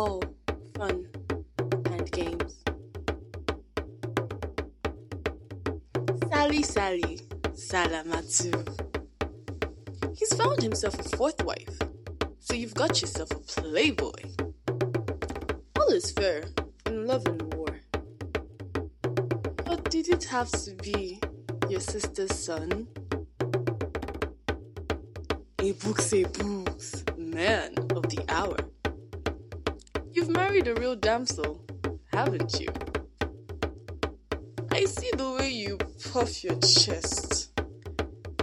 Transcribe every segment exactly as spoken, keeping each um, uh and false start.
full fun and games. Sally Sally Salamatu. He's found himself a fourth wife, so you've got yourself a playboy. All is fair in love and war, but did it have to be your sister's son? A books, a books, man of the hour. You've married a real damsel, haven't you? I see the way you puff your chest,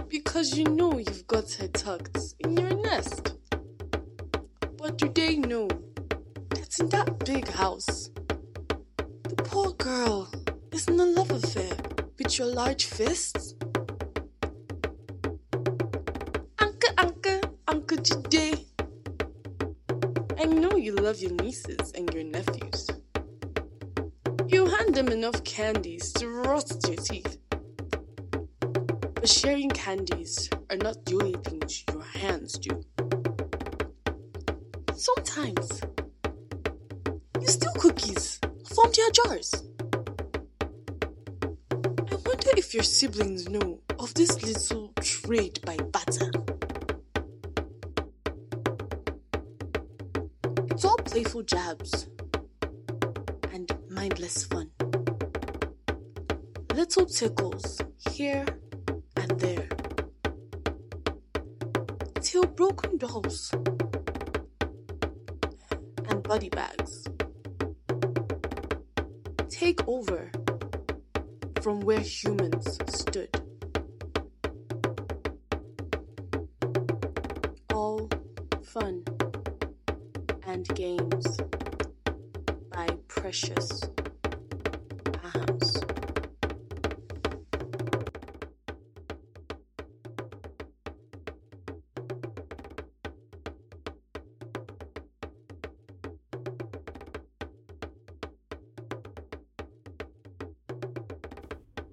because you know you've got her tucked in your nest. But do they know that in that big house, the poor girl is in a love affair with your large fists? Uncle Jide, I know you love your nieces and your nephews. You hand them enough candies to rot your teeth. But sharing candies are not the only things your hands do. Sometimes, you steal cookies from their jars. I wonder if your siblings know of this little trade by butter. It's all playful jabs and mindless fun. Little tickles here and there, till broken dolls and body bags take over from where humans stood. All fun and games by Precious Ahams.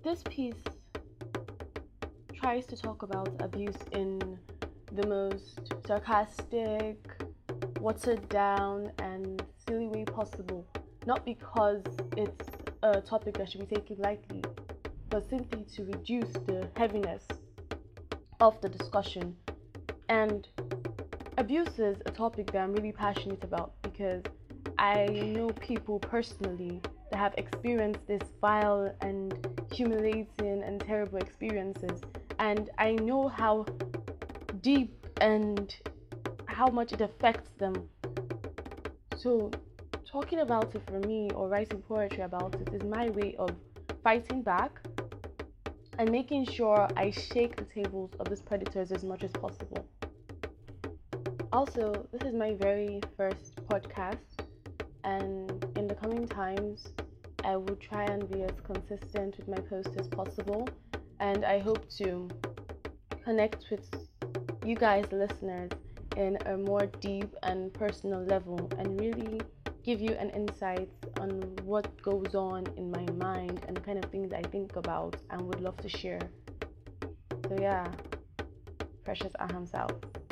This piece tries to talk about abuse in the most sarcastic, watered down and silly way possible, not because it's a topic that should be taken lightly, but simply to reduce the heaviness of the discussion. And abuse is a topic that I'm really passionate about, because I know people personally that have experienced this vile and humiliating and terrible experiences, and I know how deep and how much it affects them. So talking about it for me, or writing poetry about it, is my way of fighting back and making sure I shake the tables of these predators as much as possible. Also, this is my very first podcast, and in the coming times I will try and be as consistent with my posts as possible, and I hope to connect with you guys, listeners, in a more deep and personal level, and really give you an insight on what goes on in my mind and the kind of things I think about and would love to share. So yeah, Precious Ahams out.